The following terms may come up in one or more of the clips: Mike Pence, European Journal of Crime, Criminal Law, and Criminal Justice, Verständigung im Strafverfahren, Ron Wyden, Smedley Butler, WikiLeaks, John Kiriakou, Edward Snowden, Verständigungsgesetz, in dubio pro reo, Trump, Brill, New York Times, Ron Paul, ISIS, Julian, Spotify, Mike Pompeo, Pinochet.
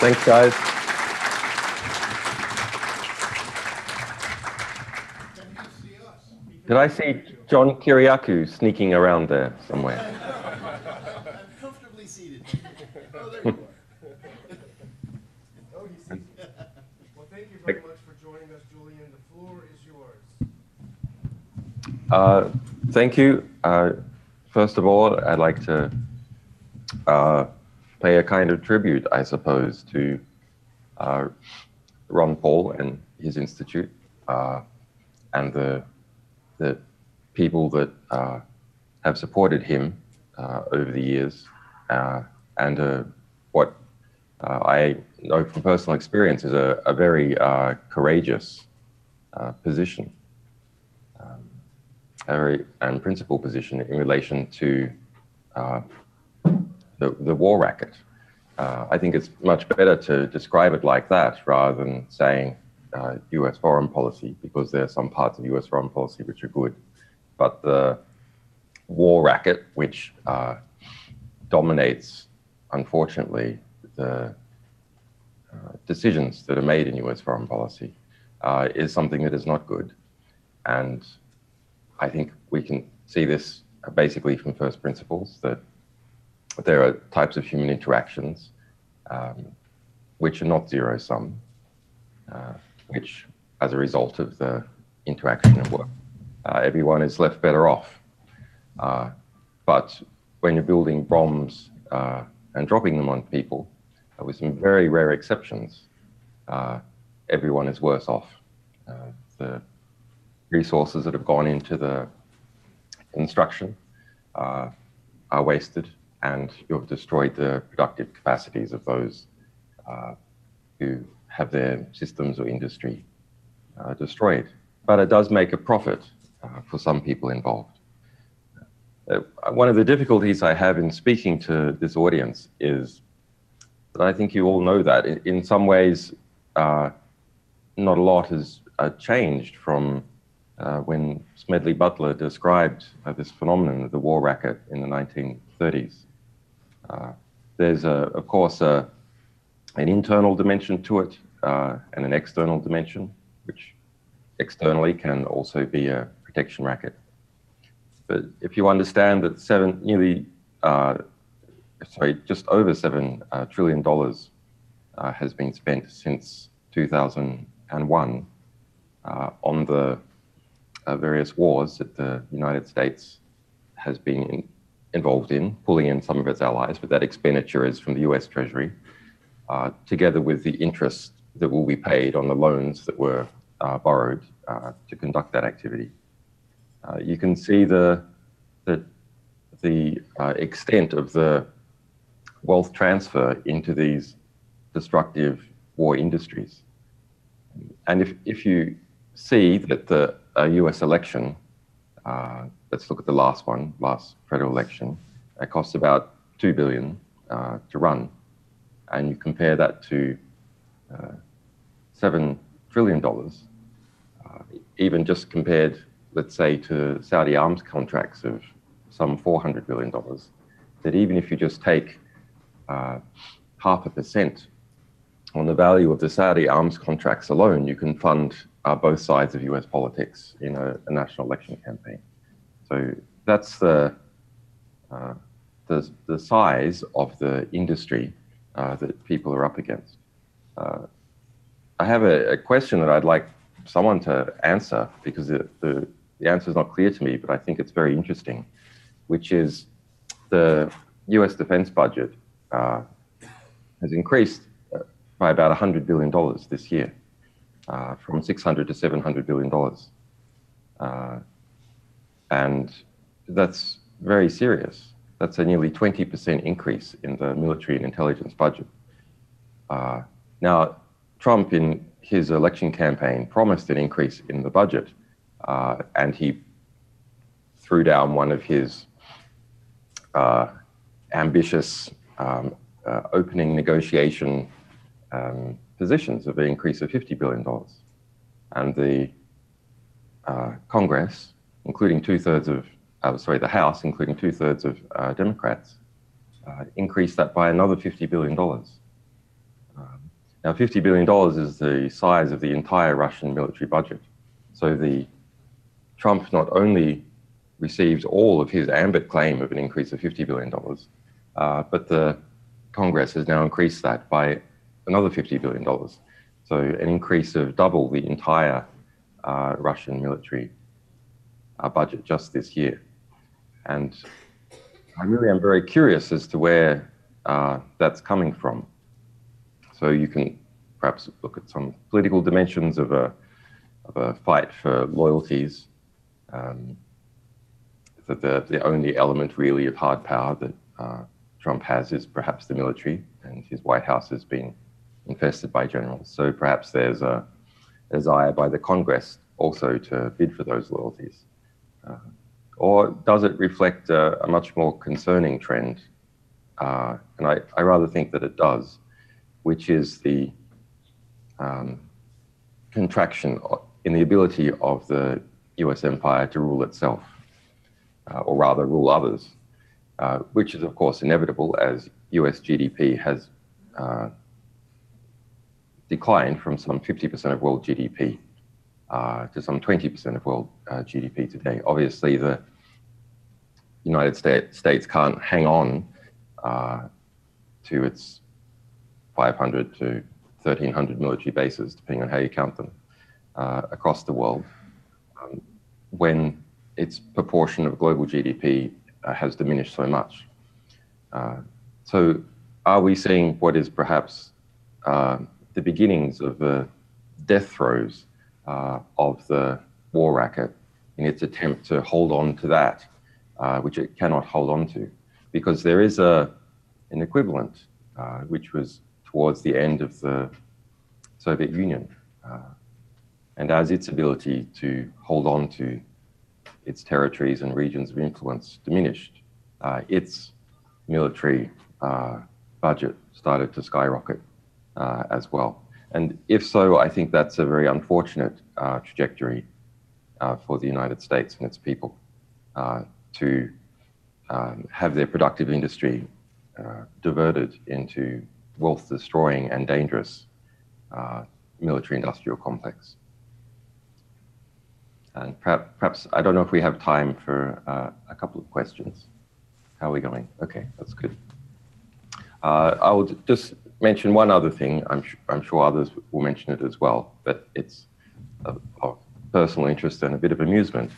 Thanks, guys. Did I see John Kiriakou sneaking around there somewhere? I'm comfortably seated. Oh, there you are. Oh, he's seated. Well, thank you very much for joining us, Julian. The floor is yours. Thank you. First of all, I'd like to pay a kind of tribute, I suppose, to Ron Paul and his institute and the people that have supported him over the years, and what I know from personal experience is a very courageous position, a very principled position in relation to the war racket. I think it's much better to describe it like that rather than saying U.S. foreign policy, because there are some parts of U.S. foreign policy which are good, but the war racket, which dominates, unfortunately, the decisions that are made in U.S. foreign policy, is something that is not good. And I think we can see this basically from first principles, that there are types of human interactions which are not zero-sum, which, as a result of the interaction at work, everyone is left better off. But when you're building bombs and dropping them on people, with some very rare exceptions, everyone is worse off. The resources that have gone into the instruction are wasted, and you've destroyed the productive capacities of those who have their systems or industry destroyed. But it does make a profit for some people involved. One of the difficulties I have in speaking to this audience is that I think you all know that in some ways, not a lot has changed from when Smedley Butler described this phenomenon of the war racket in the 1930s. There's, of course, an internal dimension to it and an external dimension, which externally can also be a protection racket. But if you understand that just over $7 trillion has been spent since 2001 on the various wars that the United States has been involved in, pulling in some of its allies, but that expenditure is from the US Treasury, together with the interest that will be paid on the loans that were borrowed to conduct that activity. You can see the extent of the wealth transfer into these destructive war industries. And if you see that the US election, let's look at the last one, last federal election, it costs about $2 billion to run. And you compare that to $7 trillion, even just compared, let's say, to Saudi arms contracts of some $400 billion, that even if you just take 0.5% on the value of the Saudi arms contracts alone, you can fund both sides of US politics in a national election campaign. So that's the size of the industry that people are up against. I have a question that I'd like someone to answer, because the answer is not clear to me, but I think it's very interesting, which is the US defense budget has increased by about $100 billion this year, from $600 to $700 billion. And that's very serious. That's a nearly 20% increase in the military and intelligence budget. Now, Trump in his election campaign promised an increase in the budget, and he threw down one of his ambitious opening negotiation positions of an increase of $50 billion. And the Congress, including the House, including two-thirds of Democrats, increased that by another $50 billion. Now, $50 billion is the size of the entire Russian military budget. So Trump not only receives all of his ambit claim of an increase of $50 billion, but the Congress has now increased that by another $50 billion. So an increase of double the entire Russian military budget just this year. And I really am very curious as to where that's coming from. So you can perhaps look at some political dimensions of a fight for loyalties, that the only element really of hard power that Trump has is perhaps the military, and his White House has been infested by generals. So perhaps there's a desire by the Congress also to bid for those loyalties. Or does it reflect a much more concerning trend? And I rather think that it does, which is the contraction in the ability of the US empire to rule itself, or rather rule others, which is of course inevitable as US GDP has declined from some 50% of world GDP to some 20% of world GDP today. Obviously, the United States can't hang on to its 500 to 1,300 military bases, depending on how you count them, across the world, when its proportion of global GDP has diminished so much. So are we seeing what is perhaps the beginnings of the death throes of the war racket in its attempt to hold on to that, which it cannot hold on to? Because there is an equivalent, which was towards the end of the Soviet Union. And as its ability to hold on to its territories and regions of influence diminished, its military budget started to skyrocket as well. And if so, I think that's a very unfortunate trajectory for the United States and its people to have their productive industry diverted into wealth-destroying and dangerous military-industrial complex. And perhaps, I don't know if we have time for a couple of questions. How are we going? Okay, that's good. I will just mention one other thing. I'm sure others will mention it as well, but it's of personal interest and a bit of amusement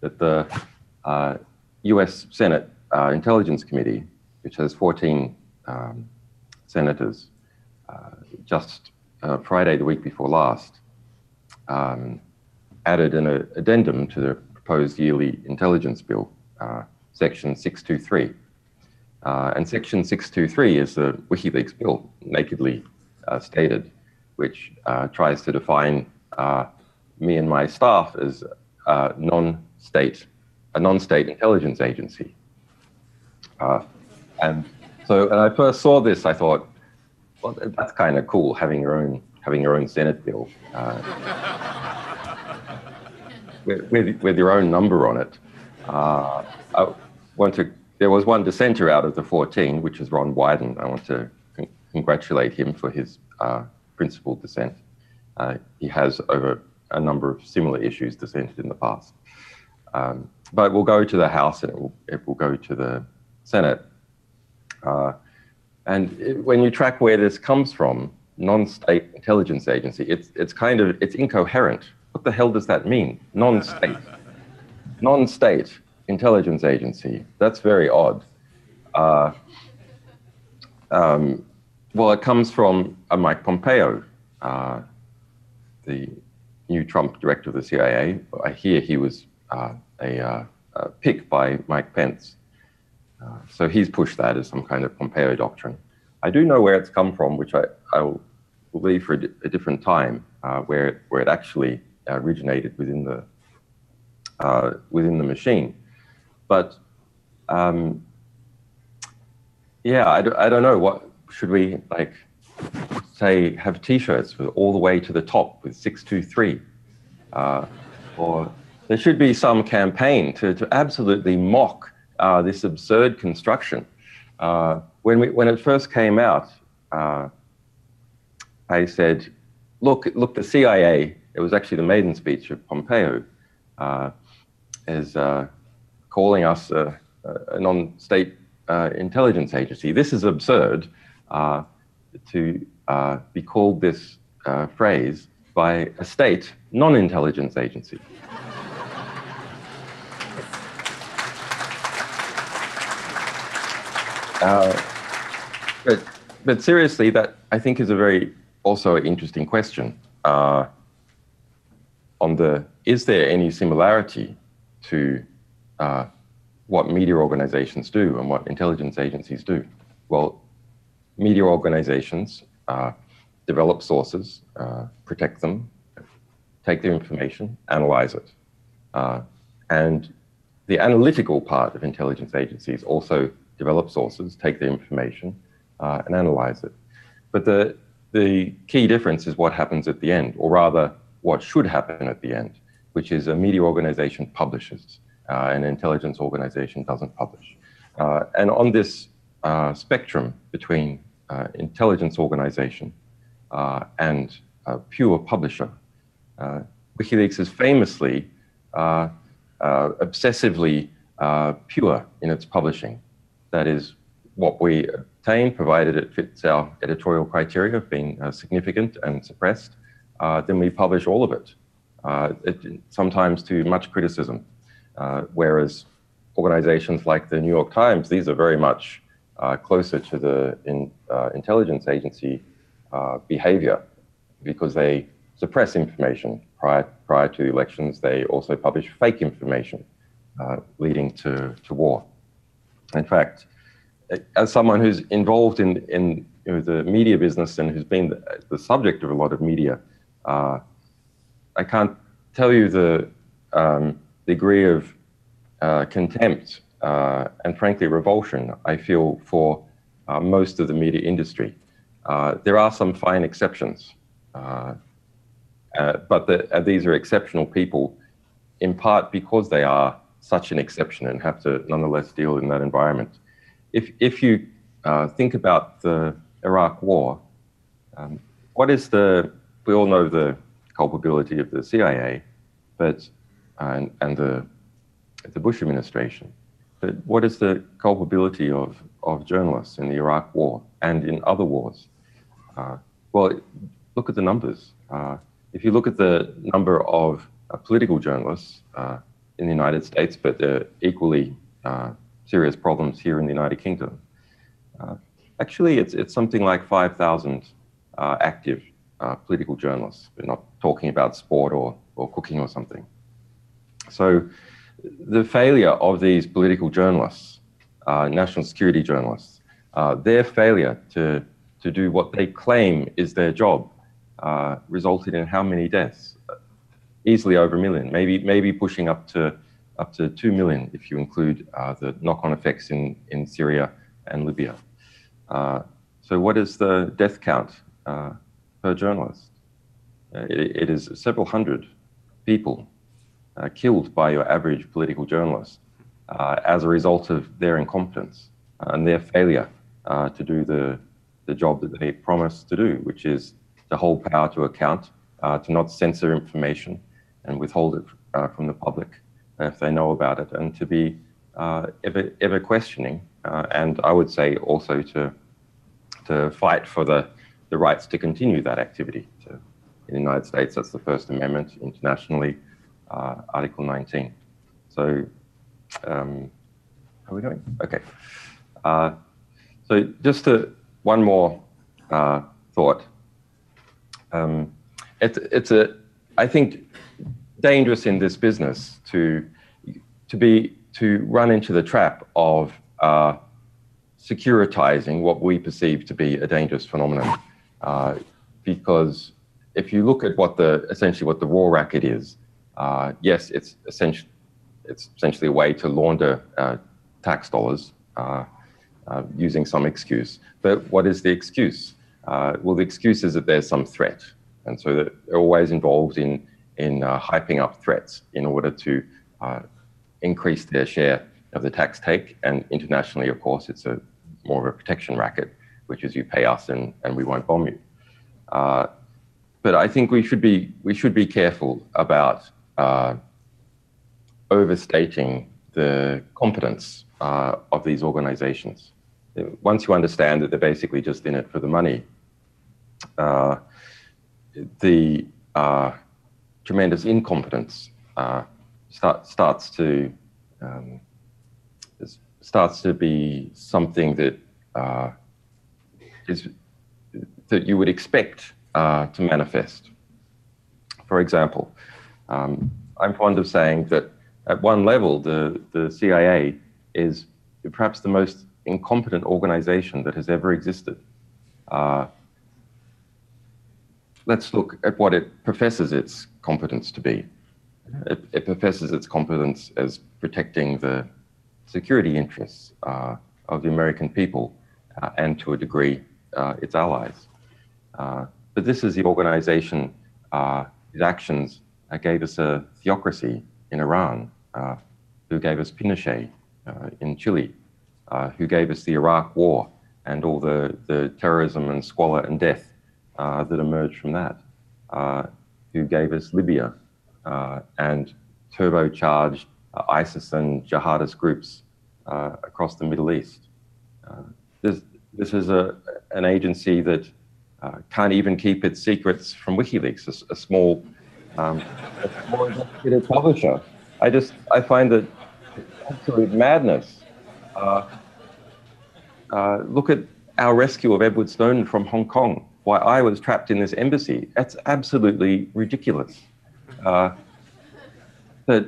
that the US Senate Intelligence Committee, which has 14 senators, just Friday, the week before last, added an addendum to the proposed yearly intelligence bill, section 623. And section 623 is the WikiLeaks bill, nakedly stated, which tries to define me and my staff as a non-state intelligence agency. And I first saw this, I thought, well, that's kind of cool, having your own Senate bill with your own number on it. There was one dissenter out of the 14, which is Ron Wyden. I want to congratulate him for his principled dissent. He has over a number of similar issues dissented in the past. But it will go to the House and it will go to the Senate. When you track where this comes from, non-state intelligence agency, it's incoherent. What the hell does that mean? Non-state, non-state intelligence agency. That's very odd. Well, it comes from Mike Pompeo, the new Trump director of the CIA. I hear he was a pick by Mike Pence. So he's pushed that as some kind of Pompeo doctrine. I do know where it's come from, which I will leave for a different time, where it actually originated within the machine. But yeah, I don't know. What should we say? Have T-shirts with all the way to the top with 623, or there should be some campaign to absolutely mock this absurd construction. When it first came out, I said, look, the CIA, it was actually the maiden speech of Pompeo, is calling us a non-state intelligence agency. This is absurd to be called this phrase by a state non-intelligence agency. But seriously, that I think is a very also interesting question is there any similarity to what media organizations do and what intelligence agencies do? Well, media organizations develop sources, protect them, take their information, analyze it. And the analytical part of intelligence agencies also develop sources, take the information, and analyze it. But the key difference is what happens at the end, or rather, what should happen at the end, which is a media organization publishes, an intelligence organization doesn't publish. And on this spectrum between intelligence organization and a pure publisher, WikiLeaks is famously obsessively pure in its publishing. That is, what we obtain, provided it fits our editorial criteria of being significant and suppressed, then we publish all of it, sometimes to much criticism. Whereas organizations like the New York Times, these are very much closer to the intelligence agency behavior, because they suppress information prior to elections. They also publish fake information leading to war. In fact, as someone who's involved in the media business and who's been the subject of a lot of media, I can't tell you the degree of contempt and frankly revulsion I feel for most of the media industry. There are some fine exceptions, but these are exceptional people in part because they are such an exception and have to nonetheless deal in that environment. If you think about the Iraq War, we all know the culpability of the CIA, and the Bush administration, but what is the culpability of journalists in the Iraq War and in other wars? Well, look at the numbers. If you look at the number of political journalists in the United States, but equally serious problems here in the United Kingdom. Actually, it's something like 5,000 active political journalists. We're not talking about sport or cooking or something. So the failure of these political journalists, national security journalists, their failure to do what they claim is their job resulted in how many deaths? Easily over 1 million, maybe pushing up to 2 million if you include the knock-on effects in Syria and Libya. So what is the death count per journalist? It is several hundred people killed by your average political journalist as a result of their incompetence and their failure to do the job that they promised to do, which is to hold power to account, to not censor information and withhold it from the public if they know about it, and to be ever questioning, and I would say also to fight for the rights to continue that activity. So in the United States, that's the First Amendment, internationally, Article 19. So, how are we going? Okay. So just one more thought. I think, dangerous in this business to run into the trap of securitizing what we perceive to be a dangerous phenomenon, because if you look at what the war racket is, yes, it's essentially a way to launder tax dollars using some excuse. But what is the excuse? Well, the excuse is that there's some threat, and so they're always involved in hyping up threats in order to increase their share of the tax take. And internationally, of course, it's more of a protection racket, which is you pay us and we won't bomb you. But I think we should be careful about overstating the competence of these organizations. Once you understand that they're basically just in it for the money, the tremendous incompetence starts to be something that that you would expect to manifest. For example, I'm fond of saying that at one level, the CIA is perhaps the most incompetent organization that has ever existed. Let's look at what it professes its competence to be. It professes its competence as protecting the security interests of the American people and, to a degree, its allies. But this is the organization whose actions gave us a theocracy in Iran, who gave us Pinochet in Chile, who gave us the Iraq War and all the terrorism and squalor and death that emerged from that, who gave us Libya and turbocharged ISIS and jihadist groups across the Middle East. This is an agency that can't even keep its secrets from WikiLeaks, a small publisher. I find that absolute madness. Look at our rescue of Edward Snowden from Hong Kong, why I was trapped in this embassy. That's absolutely ridiculous. But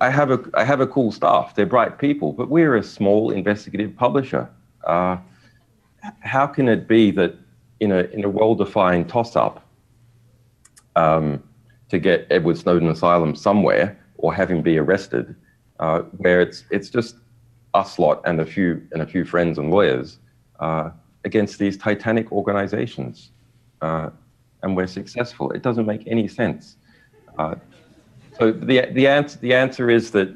I have a cool staff, they're bright people, but we're a small investigative publisher. How can it be that in a well-defined toss-up to get Edward Snowden asylum somewhere or have him be arrested, where it's just us lot and a few friends and lawyers against these titanic organizations, and we're successful? It doesn't make any sense. So the answer is that,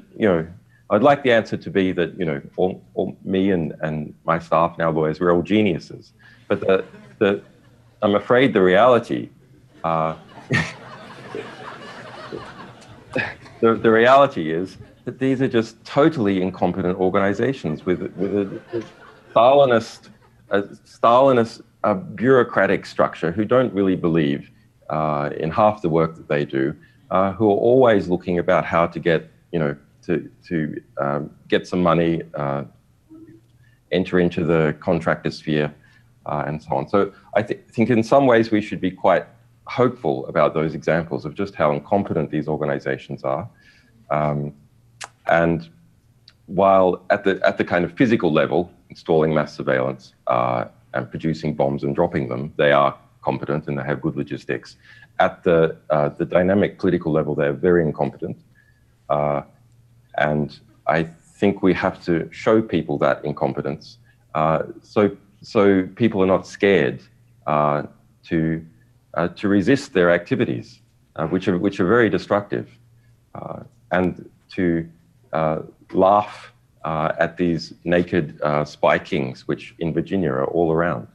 I'd like the answer to be that, all me and my staff, now lawyers, we're all geniuses. But I'm afraid the reality, the reality is that these are just totally incompetent organizations with a Stalinist, bureaucratic structure who don't really believe in half the work that they do, who are always looking about how to get, get some money, enter into the contractor sphere, and so on. So I think in some ways we should be quite hopeful about those examples of just how incompetent these organizations are. And while at the kind of physical level, installing mass surveillance and producing bombs and dropping them, they are competent and they have good logistics. At the dynamic political level, they're very incompetent. And I think we have to show people that incompetence so people are not scared to resist their activities, which are very destructive, and to laugh at these naked spy kings, which in Virginia are all around.